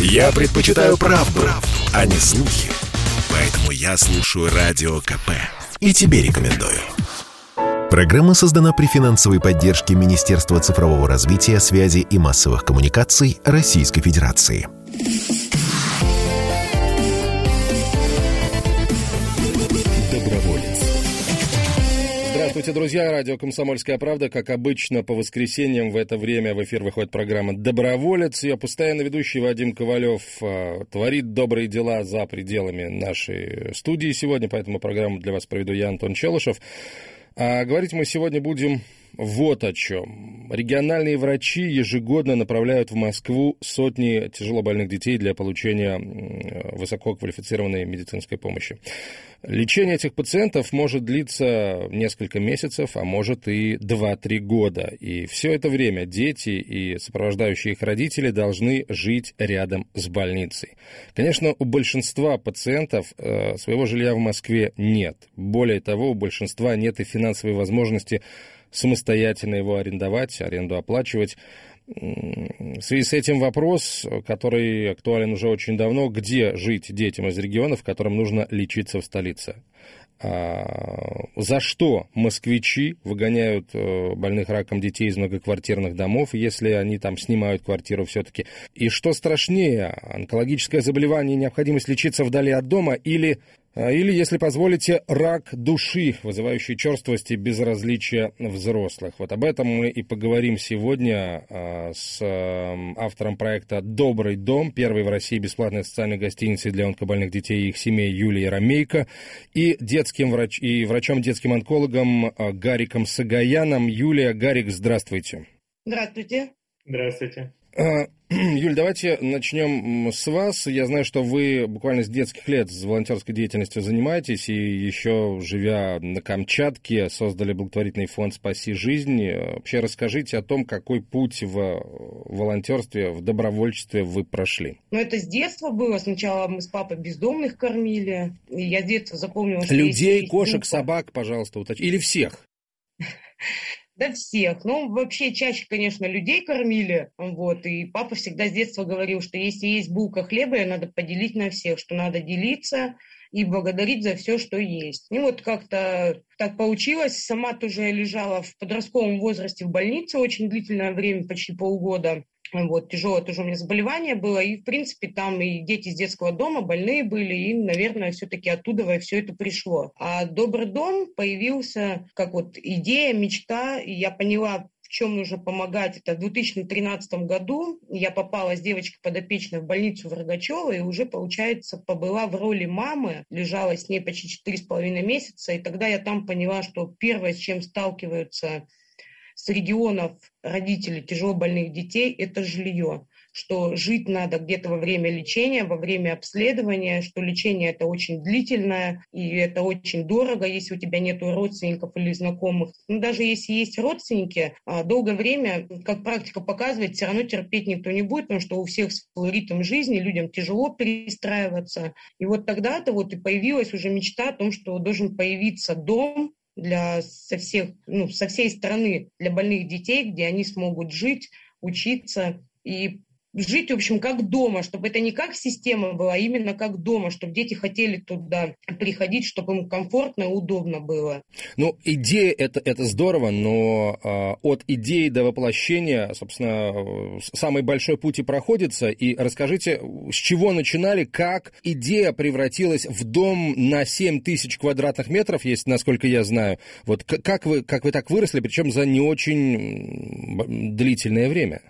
Я предпочитаю правду, а не слухи. Поэтому я слушаю Радио КП. И тебе рекомендую. Программа создана при финансовой поддержке Министерства цифрового развития, связи и массовых коммуникаций Российской Федерации. Здравствуйте, друзья. Радио «Комсомольская правда». Как обычно, по воскресеньям в это время в эфир выходит программа «Доброволец». Ее постоянно ведущий Вадим Ковалев творит добрые дела за пределами нашей студии сегодня, поэтому программу для вас проведу я, Антон Челышев. А говорить мы сегодня будем вот о чем. Региональные врачи ежегодно направляют в Москву сотни тяжелобольных детей для получения высококвалифицированной медицинской помощи. Лечение этих пациентов может длиться несколько месяцев, а может и 2-3 года. И все это время дети и сопровождающие их родители должны жить рядом с больницей. Конечно, у большинства пациентов своего жилья в Москве нет. Более того, у большинства нет и финансовой возможности самостоятельно его арендовать, аренду оплачивать. В связи с этим вопрос, который актуален уже очень давно: где жить детям из регионов, которым нужно лечиться в столице? За что москвичи выгоняют больных раком детей из многоквартирных домов, если они там снимают квартиру все-таки? И что страшнее, онкологическое заболевание и необходимость лечиться вдали от дома или, если позволите, рак души, вызывающий черствость и безразличие взрослых? Вот об этом мы и поговорим сегодня с автором проекта «Добрый дом», первой в России бесплатной социальной гостиницы для онкобольных детей и их семей Юлией Ромейко, и врачом-детским онкологом Гариком Сагояном. Юлия, Гарик, здравствуйте. Здравствуйте. Здравствуйте. Юль, давайте начнем с вас. Я знаю, что вы буквально с детских лет с волонтерской деятельностью занимаетесь, и еще, живя на Камчатке, создали благотворительный фонд «Спаси жизнь». Вообще расскажите о том, какой путь в волонтерстве, в добровольчестве вы прошли. Это с детства было. Сначала мы с папой бездомных кормили. Я с детства запомнила... Людей, кошек, собак, пожалуйста, уточните. Или всех? Да всех. Вообще чаще, конечно, людей кормили. И папа всегда с детства говорил, что если есть булка хлеба, ее надо поделить на всех, что надо делиться и благодарить за все, что есть. Как-то так получилось. Сама тоже лежала в подростковом возрасте в больнице очень длительное время, почти полгода. Тяжелое тоже у меня заболевание было. И, в принципе, там и дети из детского дома больные были. И, наверное, все-таки оттуда все это пришло. А «Добрый дом» появился как идея, мечта. И я поняла, в чем нужно помогать. Это в 2013 году я попала с девочкой подопечной в больницу Воргачева. И уже, получается, побыла в роли мамы. Лежала с ней почти 4,5 месяца. И тогда я там поняла, что первое, с чем сталкиваются с регионов родителей тяжелобольных детей, это жилье, что жить надо где-то во время лечения, во время обследования, что лечение это очень длительное и это очень дорого, если у тебя нет родственников или знакомых. Даже если есть родственники, долгое время, как практика показывает, все равно терпеть никто не будет, потому что у всех свой ритм жизни, людям тяжело перестраиваться. И тогда-то и появилась уже мечта о том, что должен появиться дом, со всей страны для больных детей, где они смогут жить, учиться и жить, в общем, как дома, чтобы это не как система была, а именно как дома, чтобы дети хотели туда приходить, чтобы им комфортно и удобно было. Идея это здорово, но от идеи до воплощения, собственно, самый большой путь и проходится. И расскажите, с чего начинали, как идея превратилась в дом на 7000 квадратных метров, есть, насколько я знаю. Как вы так выросли, причем за не очень длительное время?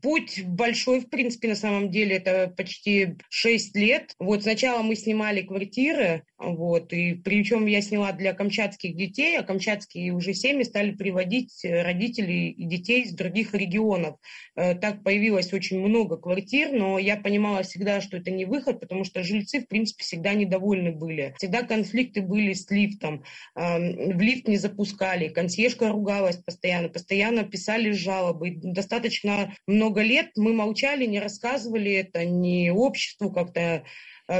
Путь большой, в принципе, на самом деле, это почти 6 лет. Сначала мы снимали квартиры, и причем я сняла для камчатских детей, а камчатские уже семьи стали приводить родителей и детей из других регионов. Так появилось очень много квартир, но я понимала всегда, что это не выход, потому что жильцы, в принципе, всегда недовольны были. Всегда конфликты были с лифтом, в лифт не запускали, консьержка ругалась постоянно писали жалобы. Достаточно много лет мы молчали, не рассказывали это ни обществу как-то.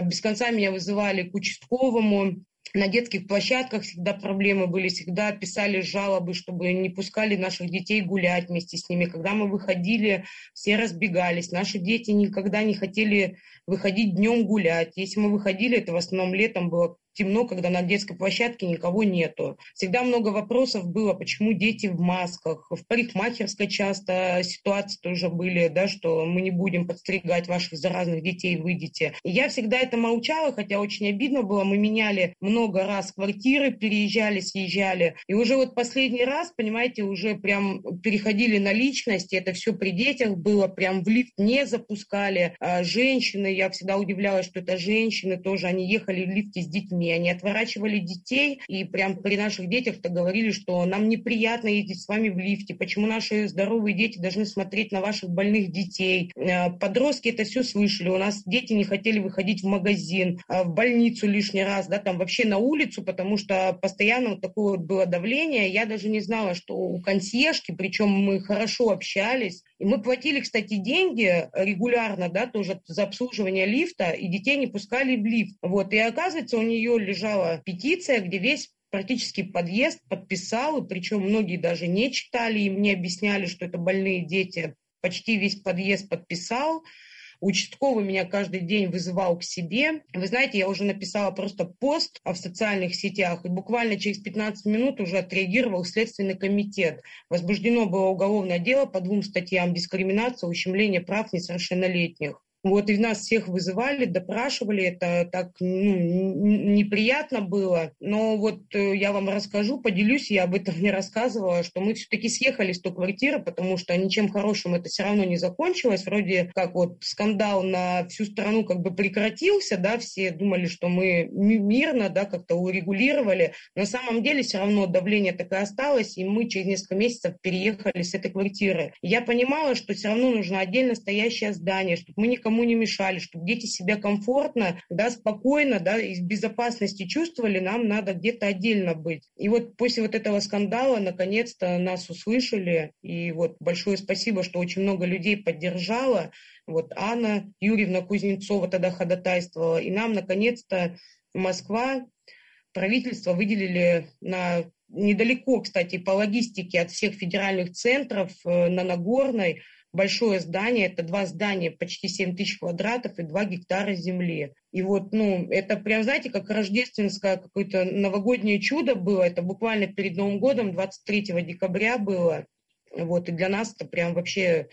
Без конца меня вызывали к участковому, На детских площадках всегда проблемы были, всегда писали жалобы, чтобы не пускали наших детей гулять вместе с ними. Когда мы выходили, все разбегались. Наши дети никогда не хотели выходить днем гулять. Если мы выходили, это в основном летом было темно, когда на детской площадке никого нету. Всегда много вопросов было, почему дети в масках. В парикмахерской часто ситуации тоже были, да, что мы не будем подстригать ваших заразных детей, выйдите. И я всегда это молчала, хотя очень обидно было. Мы меняли много раз квартиры, переезжали, съезжали. И уже вот последний раз, понимаете, уже прям переходили на личность. Это все при детях было, прям в лифт не запускали. А женщины, я всегда удивлялась, что это женщины тоже, они ехали в лифте с детьми. Они отворачивали детей, и прям при наших детях-то говорили, что нам неприятно ездить с вами в лифте, почему наши здоровые дети должны смотреть на ваших больных детей. Подростки это все слышали, у нас дети не хотели выходить в магазин, в больницу лишний раз, да, там вообще на улицу, потому что постоянно вот такое вот было давление. Я даже не знала, что у консьержки, причем мы хорошо общались, и мы платили, кстати, деньги регулярно, да, тоже за обслуживание лифта, и детей не пускали в лифт. Вот, и оказывается, у нее лежала петиция, где весь практически подъезд подписал, и причем многие даже не читали, и мне объясняли, что это больные дети. Почти весь подъезд подписал. Участковый меня каждый день вызывал к себе. Вы знаете, я уже написала просто пост в социальных сетях, и буквально через 15 минут уже отреагировал Следственный комитет. Возбуждено было уголовное дело по 2 статьям: дискриминация, ущемление прав несовершеннолетних. Вот, и нас всех вызывали, допрашивали, это так неприятно было. Но вот я вам расскажу, поделюсь, я об этом не рассказывала, что мы все-таки съехали с той квартиры, потому что ничем хорошим это все равно не закончилось. Вроде как вот скандал на всю страну как бы прекратился, да, все думали, что мы мирно, да, как-то урегулировали. На самом деле все равно давление так и осталось, и мы через несколько месяцев переехали с этой квартиры. Я понимала, что все равно нужно отдельно стоящее здание, чтобы мы никому не мешали, чтобы дети себя комфортно, да, спокойно, да, и в безопасности чувствовали, нам надо где-то отдельно быть. И вот после вот этого скандала наконец-то нас услышали, и вот большое спасибо, что очень много людей поддержало. Вот Анна Юрьевна Кузнецова тогда ходатайствовала, и нам наконец-то Москва, правительство выделили на... недалеко, кстати, по логистике от всех федеральных центров на Нагорной, большое здание, это 2 здания, почти 7000 квадратов и 2 гектара земли. И вот, это прям, знаете, как рождественское какое-то новогоднее чудо было, это буквально перед Новым годом, 23 декабря было, вот, и для нас это прям вообще...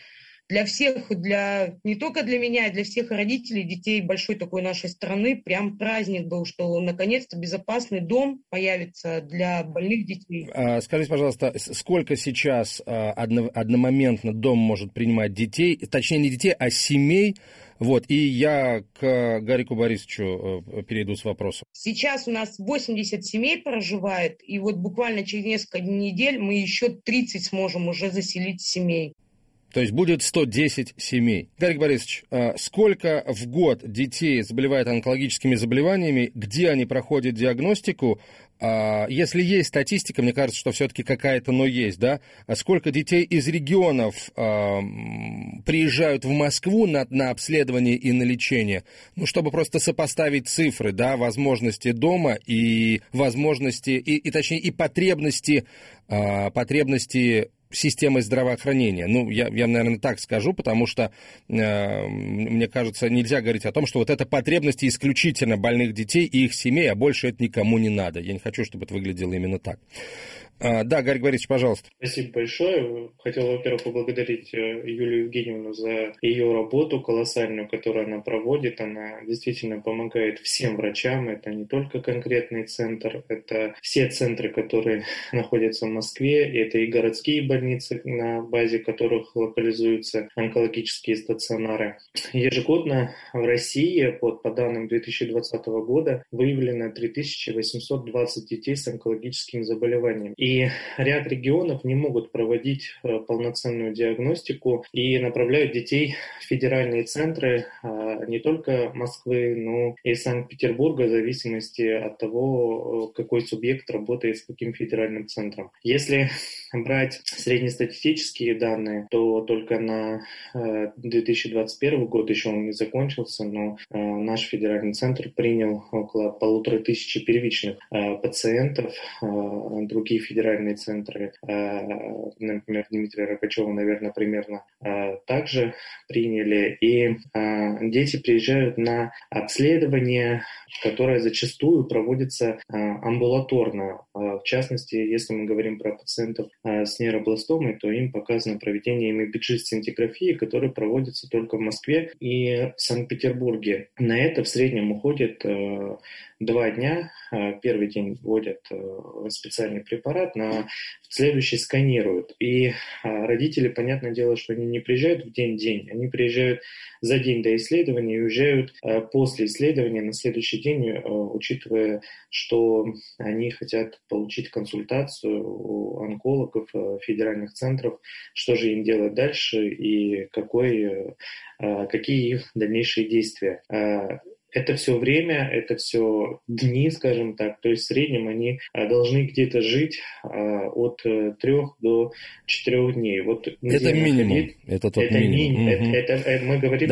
Для всех, не только для меня, а для всех родителей, детей большой такой нашей страны, прям праздник был, что наконец-то безопасный дом появится для больных детей. Скажите, пожалуйста, сколько сейчас одномоментно дом может принимать детей, точнее не детей, а семей? Вот, и я к Гарику Борисовичу перейду с вопросом. Сейчас у нас 80 семей проживает, и вот буквально через несколько недель мы еще 30 сможем уже заселить семей. То есть будет 110 семей. Гарик Борисович, сколько в год детей заболевает онкологическими заболеваниями, где они проходят диагностику? Если есть статистика, мне кажется, что все-таки какая-то, но есть, да? Сколько детей из регионов приезжают в Москву на обследование и на лечение? Ну, чтобы просто сопоставить цифры, да, возможности дома и возможности, точнее, и потребности системы здравоохранения. Ну, я, наверное, так скажу, потому что, мне кажется, нельзя говорить о том, что вот это потребности исключительно больных детей и их семей, а больше это никому не надо. Я не хочу, чтобы это выглядело именно так. Да, Гарик Борисович, пожалуйста. Спасибо большое. Хотел, во-первых, поблагодарить Юлию Евгеньевну за ее работу колоссальную, которую она проводит. Она действительно помогает всем врачам. Это не только конкретный центр, это все центры, которые находятся в Москве. Это и городские больницы, на базе которых локализуются онкологические стационары. Ежегодно в России, по данным 2020 года, выявлено 3820 детей с онкологическими заболеваниями. И ряд регионов не могут проводить полноценную диагностику и направляют детей в федеральные центры не только Москвы, но и Санкт-Петербурга, в зависимости от того, какой субъект работает с каким федеральным центром. Если брать среднестатистические данные, то только на 2021 год, еще он не закончился, но наш федеральный центр принял около 1500 первичных пациентов. Другие федеральные центры, например, Дмитрия Рогачёва, наверное, примерно также приняли. И дети приезжают на обследование, которое зачастую проводится амбулаторно. В частности, если мы говорим про пациентов с нейробластомой, то им показано проведение МИБГ-сцинтиграфии, которая проводится только в Москве и Санкт-Петербурге. На это в среднем уходит 2 дня. Первый день вводят специальный препарат, на следующий сканируют. И родители, понятное дело, что они не приезжают в день, они приезжают за день до исследования и уезжают после исследования на следующий день, учитывая, что они хотят получить консультацию у онкологов федеральных центров, что же им делать дальше и какие их дальнейшие действия. Это все время, это все дни, скажем так. То есть в среднем они должны где-то жить от 3 до 4 дней. Вот это минимум. Это минимум. Это мы говорим.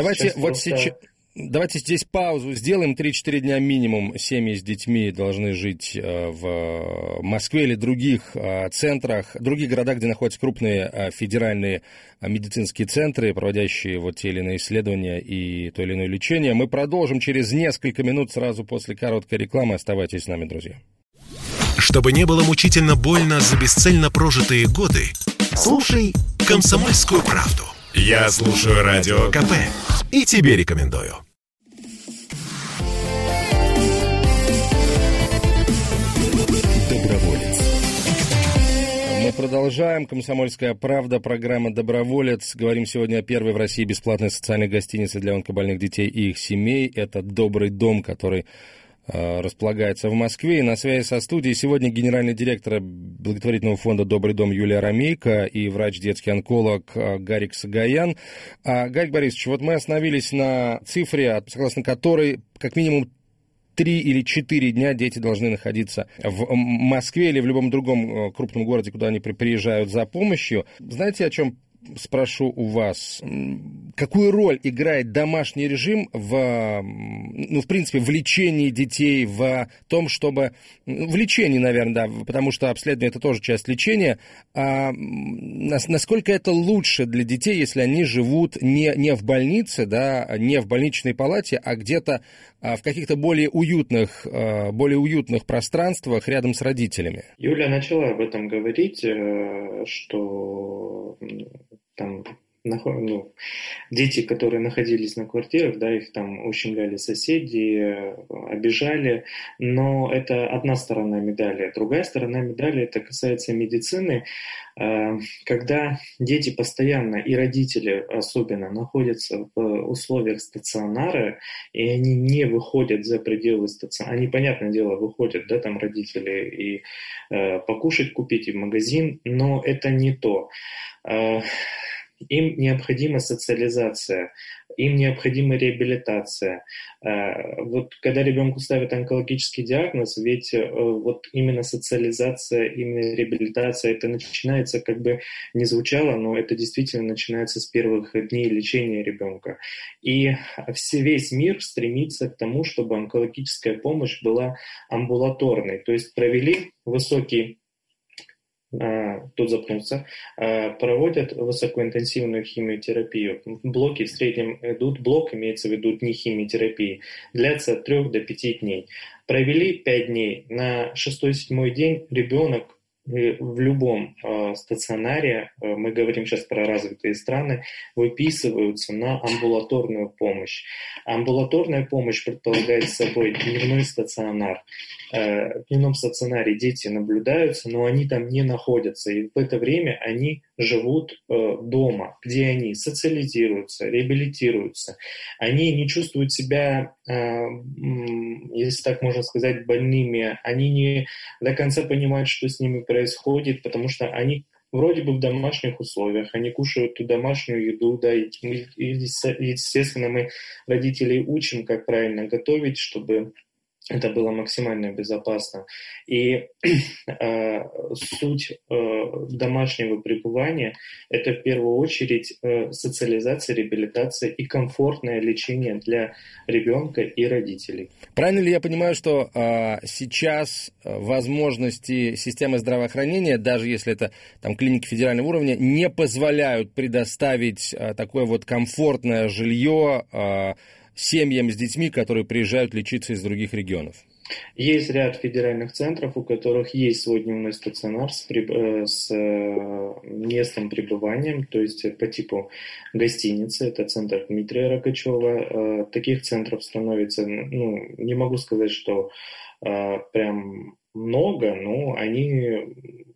Давайте здесь паузу сделаем. 3-4 дня минимум семьи с детьми должны жить в Москве или других центрах, других городах, где находятся крупные федеральные медицинские центры, проводящие те или иные исследования и то или иное лечение. Мы продолжим через несколько минут сразу после короткой рекламы. Оставайтесь с нами, друзья. Чтобы не было мучительно больно за бесцельно прожитые годы, слушай «Комсомольскую правду». Я слушаю Радио КП и тебе рекомендую. Доброволец. Мы продолжаем. «Комсомольская правда», программа «Доброволец». Говорим сегодня о первой в России бесплатной социальной гостинице для онкобольных детей и их семей. Это «Добрый дом», который располагается в Москве. И на связи со студией сегодня генеральный директор благотворительного фонда «Добрый дом» Юлия Ромейко и врач-детский онколог Гарик Сагоян. Гарик Борисович, мы остановились на цифре, согласно которой как минимум 3 или 4 дня дети должны находиться в Москве или в любом другом крупном городе, куда они приезжают за помощью. Знаете, о чем спрошу у вас? Какую роль играет домашний режим в лечении детей, в лечении, наверное, да, потому что обследование – это тоже часть лечения. А насколько это лучше для детей, если они живут не в больнице, да, не в больничной палате, а где-то в каких-то более уютных пространствах рядом с родителями? Юля начала об этом говорить, что дети, которые находились на квартирах, да, их там ущемляли соседи, обижали, но это одна сторона медали. Другая сторона медали, это касается медицины, когда дети постоянно, и родители особенно, находятся в условиях стационара, и они не выходят за пределы стационара. Они, понятное дело, выходят, да, там родители и покушать купить, и в магазин, но это не то. Им необходима социализация, им необходима реабилитация. Вот когда ребенку ставят онкологический диагноз, ведь вот именно социализация, именно реабилитация, это начинается, как бы не звучало, но это действительно начинается с первых дней лечения ребенка. И весь мир стремится к тому, чтобы онкологическая помощь была амбулаторной, то есть провели проводят высокоинтенсивную химиотерапию. Блоки в среднем идут, блок имеется в виду дни химиотерапии, длятся от 3 до 5 дней. Провели 5 дней, на 6-7 день ребенок в любом стационаре, мы говорим сейчас про развитые страны, выписываются на амбулаторную помощь. Амбулаторная помощь предполагает собой дневной стационар. В дневном стационаре дети наблюдаются, но они там не находятся. И в это время они живут дома, где они социализируются, реабилитируются. Они не чувствуют себя, если так можно сказать, больными. Они не до конца понимают, что с ними происходит. происходит, потому что они вроде бы в домашних условиях, они кушают ту домашнюю еду, да, и, естественно, мы родителей учим, как правильно готовить, чтобы это было максимально безопасно. И суть домашнего пребывания – это в первую очередь социализация, реабилитация и комфортное лечение для ребенка и родителей. Правильно ли я понимаю, что сейчас возможности системы здравоохранения, даже если это там, клиники федерального уровня, не позволяют предоставить такое вот комфортное жилье семьям с детьми, которые приезжают лечиться из других регионов? Есть ряд федеральных центров, у которых есть свой дневной стационар с местом пребывания, то есть по типу гостиницы. Это центр Дмитрия Рогачёва. Таких центров становится, не могу сказать, что прям много, но они...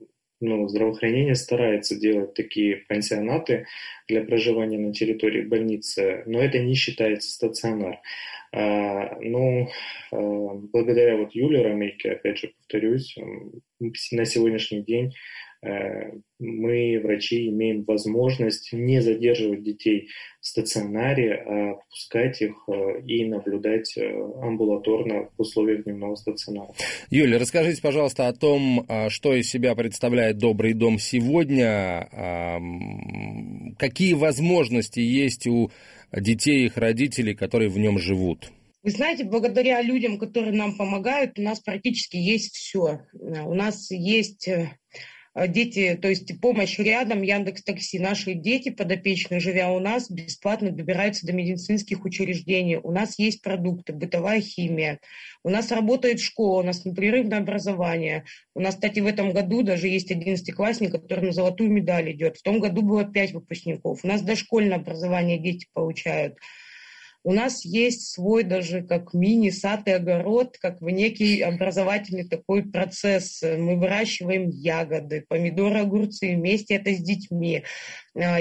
здравоохранение старается делать такие пансионаты для проживания на территории больницы, но это не считается стационар. Благодаря Юлии Ромейко, опять же повторюсь, на сегодняшний день мы, врачи, имеем возможность не задерживать детей в стационаре, а отпускать их и наблюдать амбулаторно в условиях дневного стационара. Юля, расскажите, пожалуйста, о том, что из себя представляет «Добрый дом» сегодня. Какие возможности есть у детей и их родителей, которые в нем живут? Вы знаете, благодаря людям, которые нам помогают, у нас практически есть все. У нас есть... дети, то есть помощь рядом, Яндекс.Такси. Наши дети подопечные, живя у нас, бесплатно добираются до медицинских учреждений. У нас есть продукты, бытовая химия. У нас работает школа, у нас непрерывное образование. У нас, кстати, в этом году даже есть 11-классник, который на золотую медаль идет. В том году было 5 выпускников. У нас дошкольное образование дети получают. У нас есть свой даже как мини-сад и огород, как бы некий образовательный такой процесс. Мы выращиваем ягоды, помидоры, огурцы, вместе это с детьми.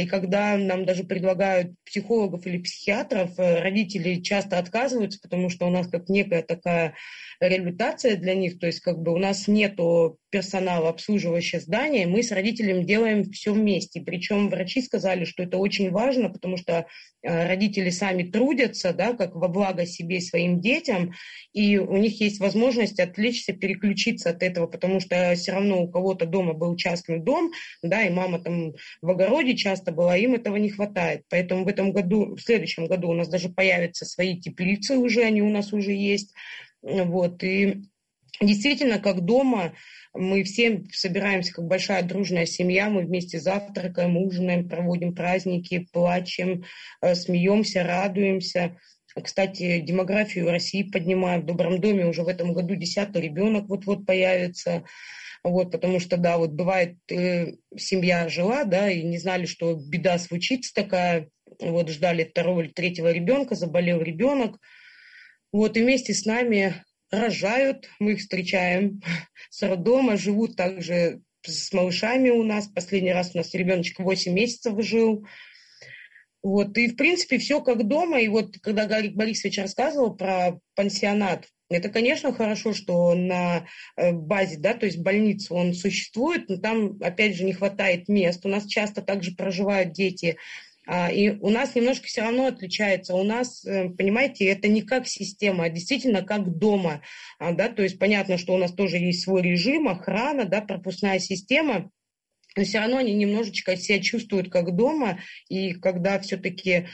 И когда нам даже предлагают психологов или психиатров, родители часто отказываются, потому что у нас как некая такая реабилитация для них, то есть как бы у нас нету персонала, обслуживающего здания, мы с родителями делаем все вместе. Причем врачи сказали, что это очень важно, потому что родители сами трудятся, да, как во благо себе и своим детям, и у них есть возможность отвлечься, переключиться от этого, потому что все равно у кого-то дома был частный дом, да, и мама там в огороде часто была, им этого не хватает. Поэтому в этом году, в следующем году у нас даже появятся свои теплицы уже, они у нас уже есть. Вот, и действительно, как дома, мы все собираемся, как большая дружная семья, мы вместе завтракаем, ужинаем, проводим праздники, плачем, смеемся, радуемся. Кстати, демографию России поднимаем. В Добром доме уже в этом году 10-й ребенок вот-вот появится. Вот, потому что, да, вот бывает, семья жила, да, и не знали, что беда случится такая. Вот ждали 2-го или 3-го ребенка, заболел ребенок. Вот, и вместе с нами рожают, мы их встречаем с роддома, живут также с малышами у нас. Последний раз у нас ребеночек 8 месяцев жил. Вот, и, в принципе, все как дома. И вот, когда Гарик Борисович рассказывал про пансионат, это, конечно, хорошо, что на базе, да, то есть больницы он существует, но там, опять же, не хватает мест. У нас часто также проживают дети. И у нас немножко все равно отличается. У нас, понимаете, это не как система, а действительно как дома. Да? То есть понятно, что у нас тоже есть свой режим, охрана, да, пропускная система. Но все равно они немножечко себя чувствуют как дома. И когда все-таки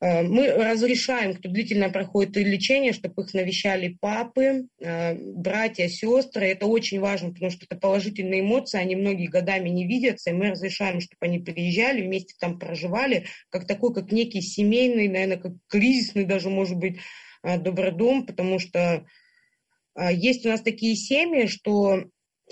мы разрешаем, кто длительно проходит лечение, чтобы их навещали папы, братья, сестры. Это очень важно, потому что это положительные эмоции, они многие годами не видятся, и мы разрешаем, чтобы они приезжали, вместе там проживали, как такой, как некий семейный, наверное, как кризисный даже, может быть, добродом, потому что есть у нас такие семьи, что...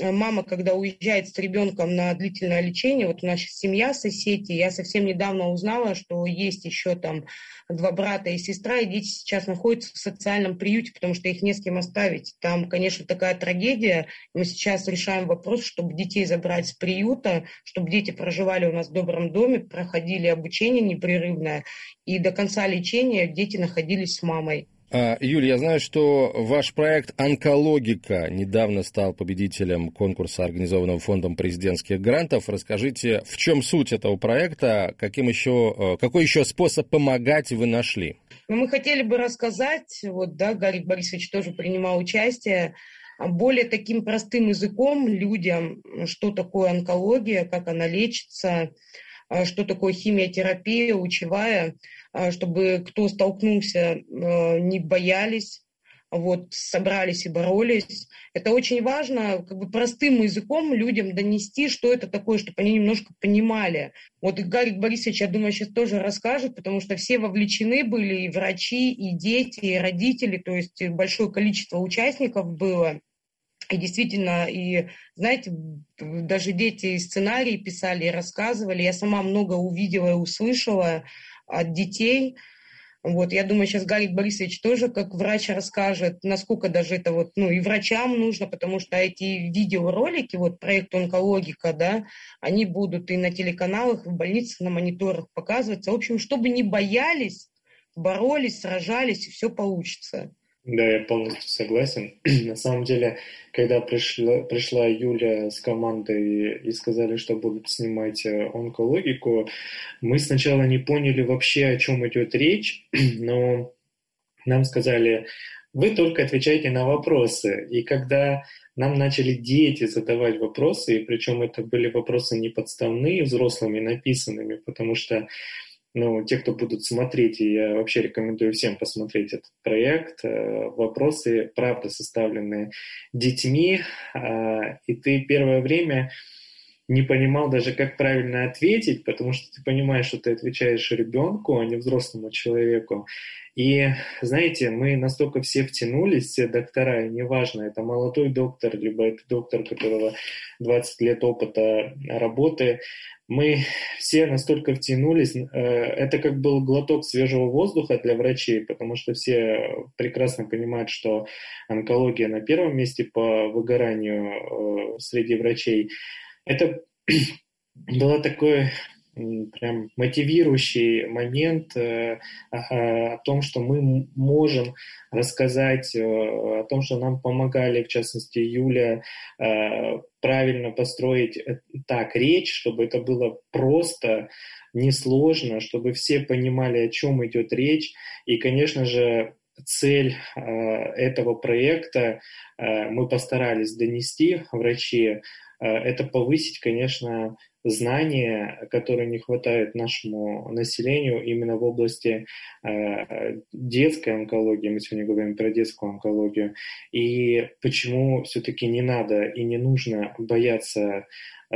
Мама, когда уезжает с ребенком на длительное лечение, вот у нас семья, соседи, я совсем недавно узнала, что есть еще там 2 брата и сестра, и дети сейчас находятся в социальном приюте, потому что их не с кем оставить. Там, конечно, такая трагедия. Мы сейчас решаем вопрос, чтобы детей забрать с приюта, чтобы дети проживали у нас в Добром доме, проходили обучение непрерывное, и до конца лечения дети находились с мамой. Юль, я знаю, что ваш проект «Онкологика» недавно стал победителем конкурса, организованного Фондом президентских грантов. Расскажите, в чем суть этого проекта, какой еще способ помогать вы нашли? Мы хотели бы рассказать, Гарик Борисович тоже принимал участие, более таким простым языком людям, что такое онкология, как она лечится, что такое химиотерапия, лучевая, чтобы кто столкнулся, не боялись, собрались и боролись. Это очень важно, простым языком людям донести, что это такое, чтобы они немножко понимали. Гарик Борисович, я думаю, сейчас тоже расскажет, потому что все вовлечены были, и врачи, и дети, и родители, то есть большое количество участников было. И действительно, даже дети сценарии писали, рассказывали. Я сама много увидела и услышала от детей. Я думаю, сейчас Гарик Борисович тоже как врач расскажет, насколько даже это и врачам нужно, потому что эти видеоролики, проект «Онкологика», они будут и на телеканалах, и в больницах, на мониторах показываться. В общем, чтобы не боялись, боролись, сражались, и все получится. Да, я полностью согласен. На самом деле, когда пришла Юля с командой и сказали, что будут снимать онкологику, мы сначала не поняли вообще, о чем идет речь, но нам сказали, вы только отвечайте на вопросы. И когда нам начали дети задавать вопросы, и причем это были вопросы не подставные, взрослыми написанными, потому что те, кто будут смотреть, и я вообще рекомендую всем посмотреть этот проект, вопросы, правда, составленные детьми, и ты первое время не понимал даже, как правильно ответить, потому что ты понимаешь, что ты отвечаешь ребенку, а не взрослому человеку. И, знаете, мы настолько все втянулись, все доктора, и неважно, это молодой доктор, либо это доктор, которого 20 лет опыта работы, мы все настолько втянулись. Это как был глоток свежего воздуха для врачей, потому что все прекрасно понимают, что онкология на первом месте по выгоранию среди врачей. Это был такой прям мотивирующий момент о том, что мы можем рассказать, о том, что нам помогали, в частности, Юля, правильно построить так речь, чтобы это было просто, несложно, чтобы все понимали, о чем идет речь. И, конечно же, цель этого проекта мы постарались донести врачи, это повысить, конечно, знания, которые не хватает нашему населению именно в области детской онкологии. Мы сегодня говорим про детскую онкологию. И почему все-таки не надо и не нужно бояться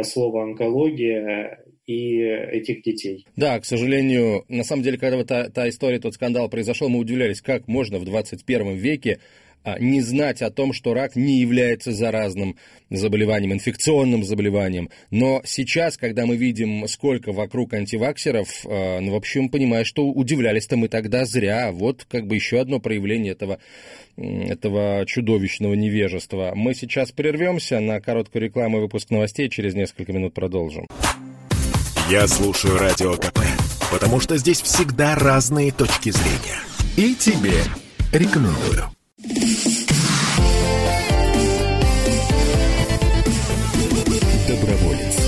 слова «онкология» и этих детей. Да, к сожалению, на самом деле, когда та история, тот скандал произошел, мы удивлялись, как можно в 21 веке не знать о том, что рак не является заразным заболеванием, инфекционным заболеванием. Но сейчас, когда мы видим, сколько вокруг антиваксеров, в общем, понимаю, что удивлялись-то мы тогда зря. Еще одно проявление этого чудовищного невежества. Мы сейчас прервемся на короткую рекламу и выпуск новостей. Через несколько минут продолжим. Я слушаю Радио КП, потому что здесь всегда разные точки зрения. И тебе рекомендую. Доброволец.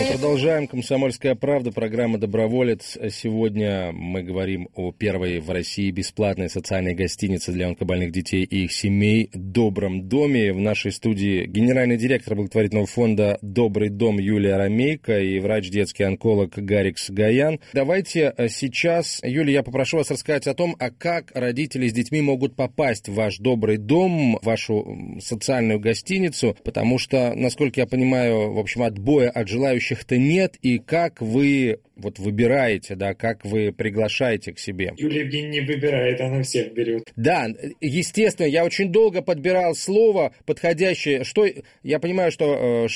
Мы продолжаем. «Комсомольская правда», программа «Доброволец». Сегодня мы говорим о первой в России бесплатной социальной гостинице для онкобольных детей и их семей «Добром доме». В нашей студии генеральный директор благотворительного фонда «Добрый дом» Юлия Ромейко и врач-детский онколог Гарик Сагоян. Давайте сейчас, Юлия, я попрошу вас рассказать о том, как родители с детьми могут попасть в ваш «Добрый дом», вашу социальную гостиницу, потому что, насколько я понимаю, в общем, отбоя от желающих нет, и как вы выбираете, как вы приглашаете к себе. Юлия Евгеньевна не выбирает, она всех берет. Да, естественно, я очень долго подбирал слово подходящее. Я понимаю, что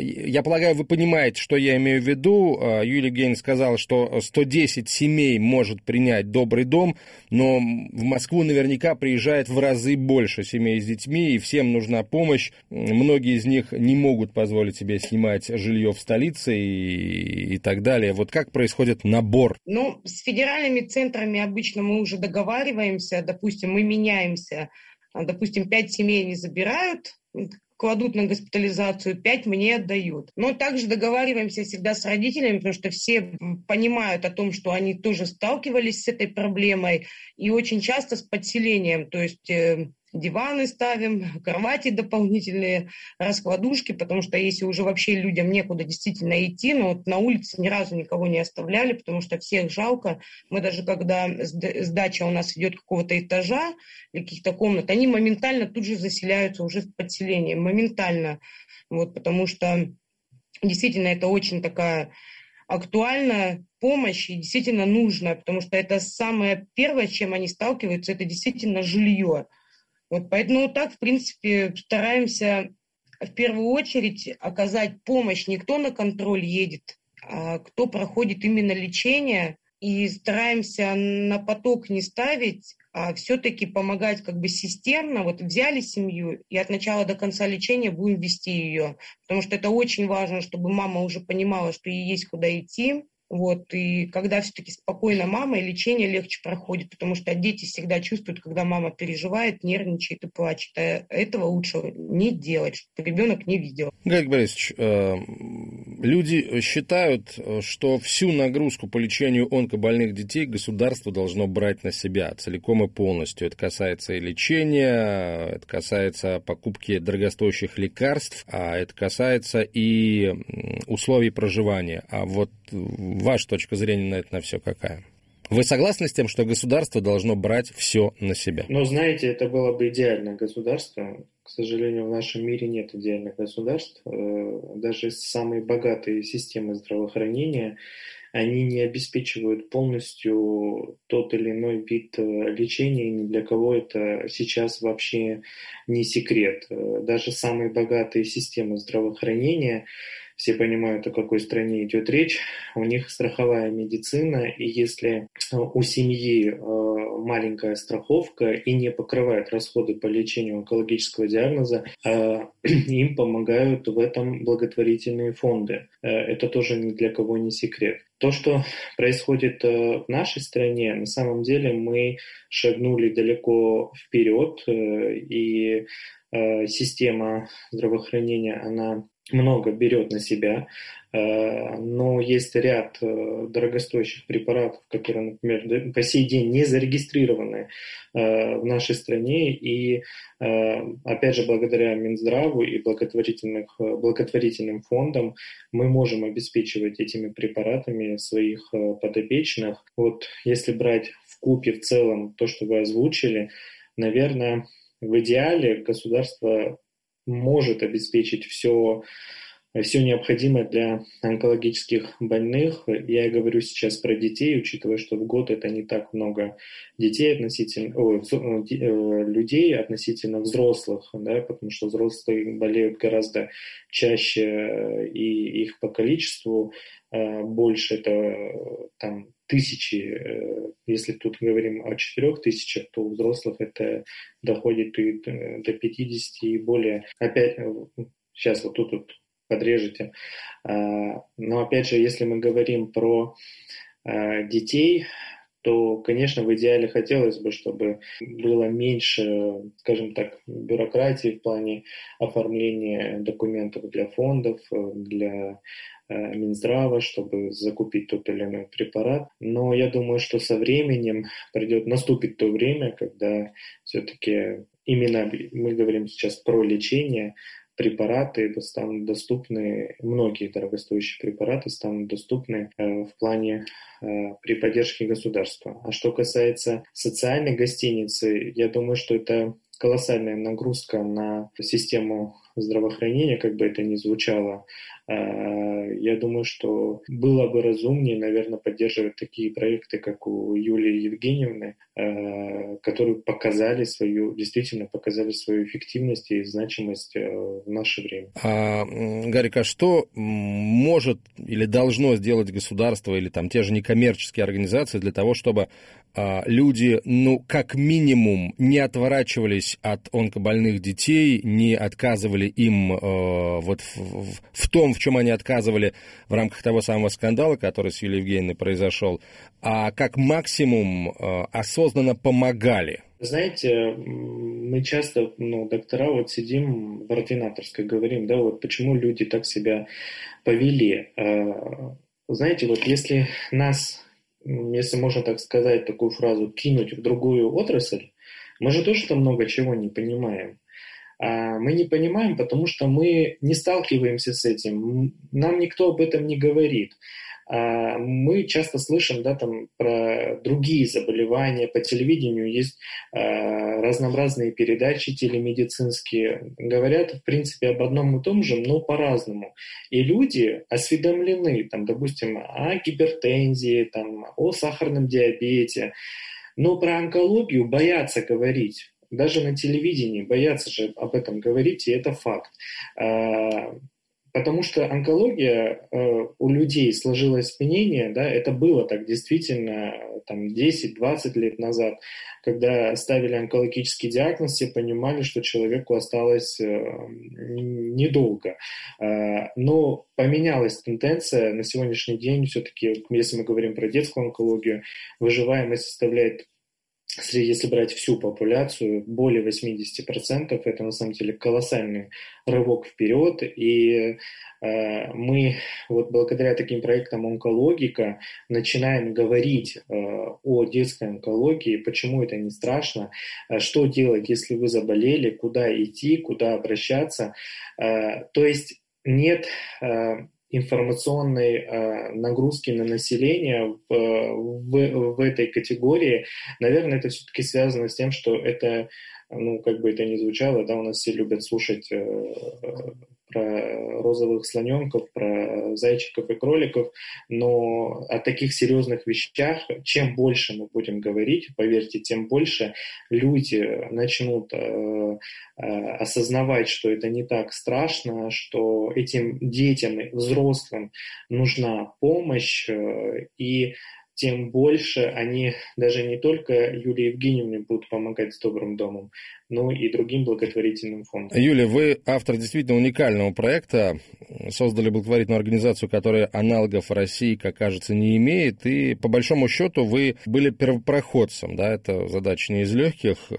я полагаю, вы понимаете, что я имею в виду. Юлия Евгеньевна сказала, что 110 семей может принять «Добрый дом», но в Москву наверняка приезжает в разы больше семей с детьми, и всем нужна помощь. Многие из них не могут позволить себе снимать жилье в столице, и и так далее. Вот как происходит набор? Ну, с федеральными центрами обычно мы уже договариваемся, допустим, мы меняемся. Допустим, 5 семей не забирают, кладут на госпитализацию, 5 мне отдают. Но также договариваемся всегда с родителями, потому что все понимают о том, что они тоже сталкивались с этой проблемой, и очень часто с подселением, то есть диваны ставим, кровати дополнительные, раскладушки, потому что если уже вообще людям некуда действительно идти, но вот на улице ни разу никого не оставляли, потому что всех жалко. Мы даже когда сдача у нас идет какого-то этажа или каких-то комнат, они моментально тут же заселяются уже в подселение, моментально. Вот, потому что действительно это очень такая актуальная помощь и действительно нужная, потому что это самое первое, с чем они сталкиваются, это действительно жилье. Вот поэтому так, в принципе, стараемся в первую очередь оказать помощь не кто на контроль едет, а кто проходит именно лечение. И стараемся на поток не ставить, а все-таки помогать как бы системно. Вот взяли семью и от начала до конца лечения будем вести ее. Потому что это очень важно, чтобы мама уже понимала, что ей есть куда идти. Вот, и когда все-таки спокойно мама, и лечение легче проходит, потому что дети всегда чувствуют, когда мама переживает, нервничает и плачет. А этого лучше не делать, чтобы ребенок не видел. Гарик Борисович, люди считают, что всю нагрузку по лечению онкобольных детей государство должно брать на себя целиком и полностью. Это касается и лечения, это касается покупки дорогостоящих лекарств, а это касается и условий проживания. А вот ваша точка зрения на это на все какая? Вы согласны с тем, что государство должно брать все на себя? Ну, знаете, это было бы идеальное государство. К сожалению, в нашем мире нет идеальных государств. Даже самые богатые системы здравоохранения, они не обеспечивают полностью тот или иной вид лечения. Ни для кого это сейчас вообще не секрет. Даже самые богатые системы здравоохранения, все понимают, о какой стране идет речь. У них страховая медицина, и если у семьи маленькая страховка и не покрывает расходы по лечению онкологического диагноза, им помогают в этом благотворительные фонды. Это тоже ни для кого не секрет. То, что происходит в нашей стране, на самом деле мы шагнули далеко вперед, и система здравоохранения, она много берет на себя, но есть ряд дорогостоящих препаратов, которые, например, по сей день не зарегистрированы в нашей стране, и, опять же, благодаря Минздраву и благотворительным фондам мы можем обеспечивать этими препаратами своих подопечных. Вот если брать вкупе в целом то, что вы озвучили, наверное, в идеале государство может обеспечить все необходимое для онкологических больных. Я говорю сейчас про детей, учитывая, что в год это не так много детей людей относительно взрослых, да, потому что взрослые болеют гораздо чаще, и их по количеству больше, это там тысячи, если тут говорим о 4000, то у взрослых это доходит и до 50 и более. Опять, сейчас вот тут вот подрежете. Но опять же, если мы говорим про детей, то, конечно, в идеале хотелось бы, чтобы было меньше, скажем так, бюрократии в плане оформления документов для фондов, для Минздрава, чтобы закупить тот или иной препарат. Но я думаю, что со временем наступит то время, когда все-таки именно мы говорим сейчас про лечение, препараты станут доступны, многие дорогостоящие препараты станут доступны в плане при поддержке государства. А что касается социальной гостиницы, я думаю, что это колоссальная нагрузка на систему здравоохранения, как бы это ни звучало. Я думаю, что было бы разумнее, наверное, поддерживать такие проекты, как у Юлии Евгеньевны, которые действительно показали свою эффективность и значимость в наше время. Гарик, а что может или должно сделать государство или там те же некоммерческие организации для того, чтобы люди, ну, как минимум, не отворачивались от онкобольных детей, не отказывали им вот в том, в чем они отказывали в рамках того самого скандала, который с Юлией Евгеньевной произошел, а как максимум осознанно помогали? Знаете, мы часто, доктора, сидим в ординаторской, говорим, почему люди так себя повели. Знаете, если нас, если можно так сказать, такую фразу, кинуть в другую отрасль, мы же тоже там много чего не понимаем. Мы не понимаем, потому что мы не сталкиваемся с этим. Нам никто об этом не говорит. Мы часто слышим про другие заболевания. По телевидению есть разнообразные передачи телемедицинские. Говорят, в принципе, об одном и том же, но по-разному. И люди осведомлены, допустим, о гипертензии, о сахарном диабете. Но про онкологию боятся говорить. Даже на телевидении боятся же об этом говорить, и это факт. Потому что онкология у людей сложилось мнение, это было так действительно 10-20 лет назад, когда ставили онкологический диагноз, все понимали, что человеку осталось недолго. Но поменялась тенденция на сегодняшний день, все-таки, если мы говорим про детскую онкологию, выживаемость составляет, если брать всю популяцию, более 80%, это на самом деле колоссальный рывок вперед. И мы благодаря таким проектам «Онкологика» начинаем говорить о детской онкологии, почему это не страшно, что делать, если вы заболели, куда идти, куда обращаться. То есть нет информационной нагрузки на население в этой категории. Наверное, это все-таки связано с тем, что это, как бы это ни звучало, у нас все любят слушать про розовых слоненков, про зайчиков и кроликов, но о таких серьезных вещах, чем больше мы будем говорить, поверьте, тем больше люди начнут осознавать, что это не так страшно, что этим детям и взрослым нужна помощь, и тем больше они даже не только Юлии Евгеньевне будут помогать с «Добрым домом», но и другим благотворительным фондам. Юлия, вы автор действительно уникального проекта. Создали благотворительную организацию, которая аналогов России, как кажется, не имеет. И по большому счету вы были первопроходцем. Да? Это задача не из легких.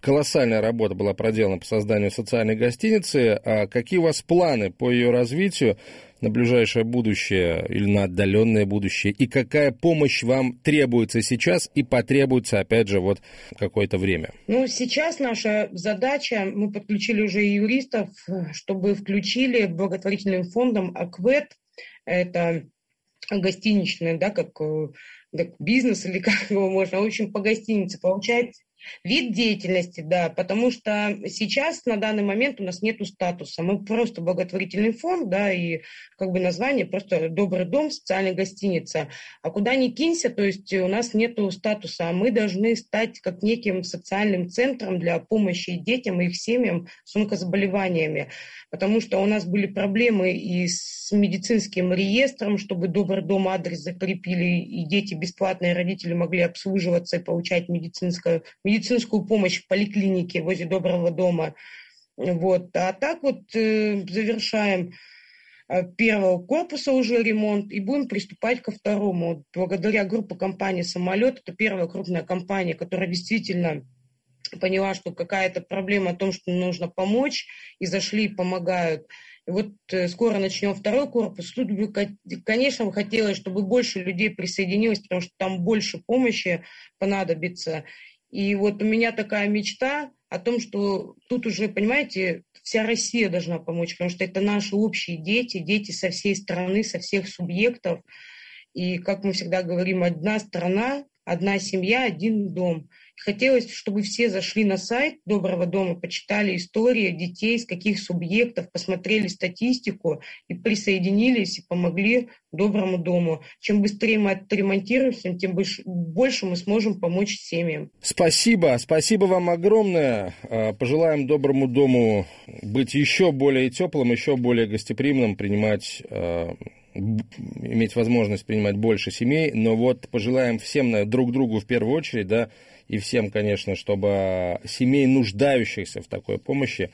Колоссальная работа была проделана по созданию социальной гостиницы. А какие у вас планы по ее развитию на ближайшее будущее или на отдаленное будущее? И какая помощь вам требуется сейчас и потребуется, опять же, какое-то время? Сейчас наша задача, мы подключили уже юристов, чтобы включили благотворительным фондом АКВЭД, это гостиничное, как бизнес или как его можно, в общем, по гостинице получается. Вид деятельности, потому что сейчас, на данный момент, у нас нету статуса. Мы просто благотворительный фонд, и название просто «Добрый дом», социальная гостиница. А куда ни кинься, то есть у нас нету статуса, а мы должны стать как неким социальным центром для помощи детям и их семьям с онкозаболеваниями. Потому что у нас были проблемы и с медицинским реестром, чтобы «Добрый дом» адрес закрепили, и дети бесплатные, родители могли обслуживаться и получать медицинскую помощь в поликлинике возле «Доброго дома». А так завершаем первого корпуса уже ремонт и будем приступать ко второму. Благодаря группе компании «Самолет», это первая крупная компания, которая действительно поняла, что какая-то проблема о том, что нужно помочь, и зашли и помогают. И скоро начнем второй корпус. Тут бы, конечно, бы хотелось, чтобы больше людей присоединилось, потому что там больше помощи понадобится. И у меня такая мечта о том, что тут уже, понимаете, вся Россия должна помочь, потому что это наши общие дети, дети со всей страны, со всех субъектов. И, как мы всегда говорим, одна страна, одна семья, один дом. Хотелось, чтобы все зашли на сайт «Доброго дома», почитали истории детей, с каких субъектов, посмотрели статистику и присоединились, и помогли «Доброму дому». Чем быстрее мы отремонтируемся, тем больше мы сможем помочь семьям. Спасибо вам огромное. Пожелаем «Доброму дому» быть еще более теплым, еще более гостеприимным, иметь возможность принимать больше семей, но пожелаем всем друг другу в первую очередь, и всем, конечно, чтобы семей, нуждающихся в такой помощи,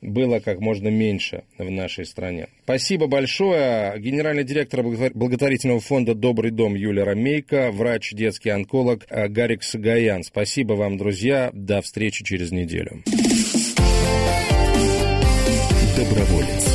было как можно меньше в нашей стране. Спасибо большое. Генеральный директор благотворительного фонда «Добрый дом» Юлия Ромейко, врач-детский онколог Гарик Сагоян. Спасибо вам, друзья. До встречи через неделю. Доброволец.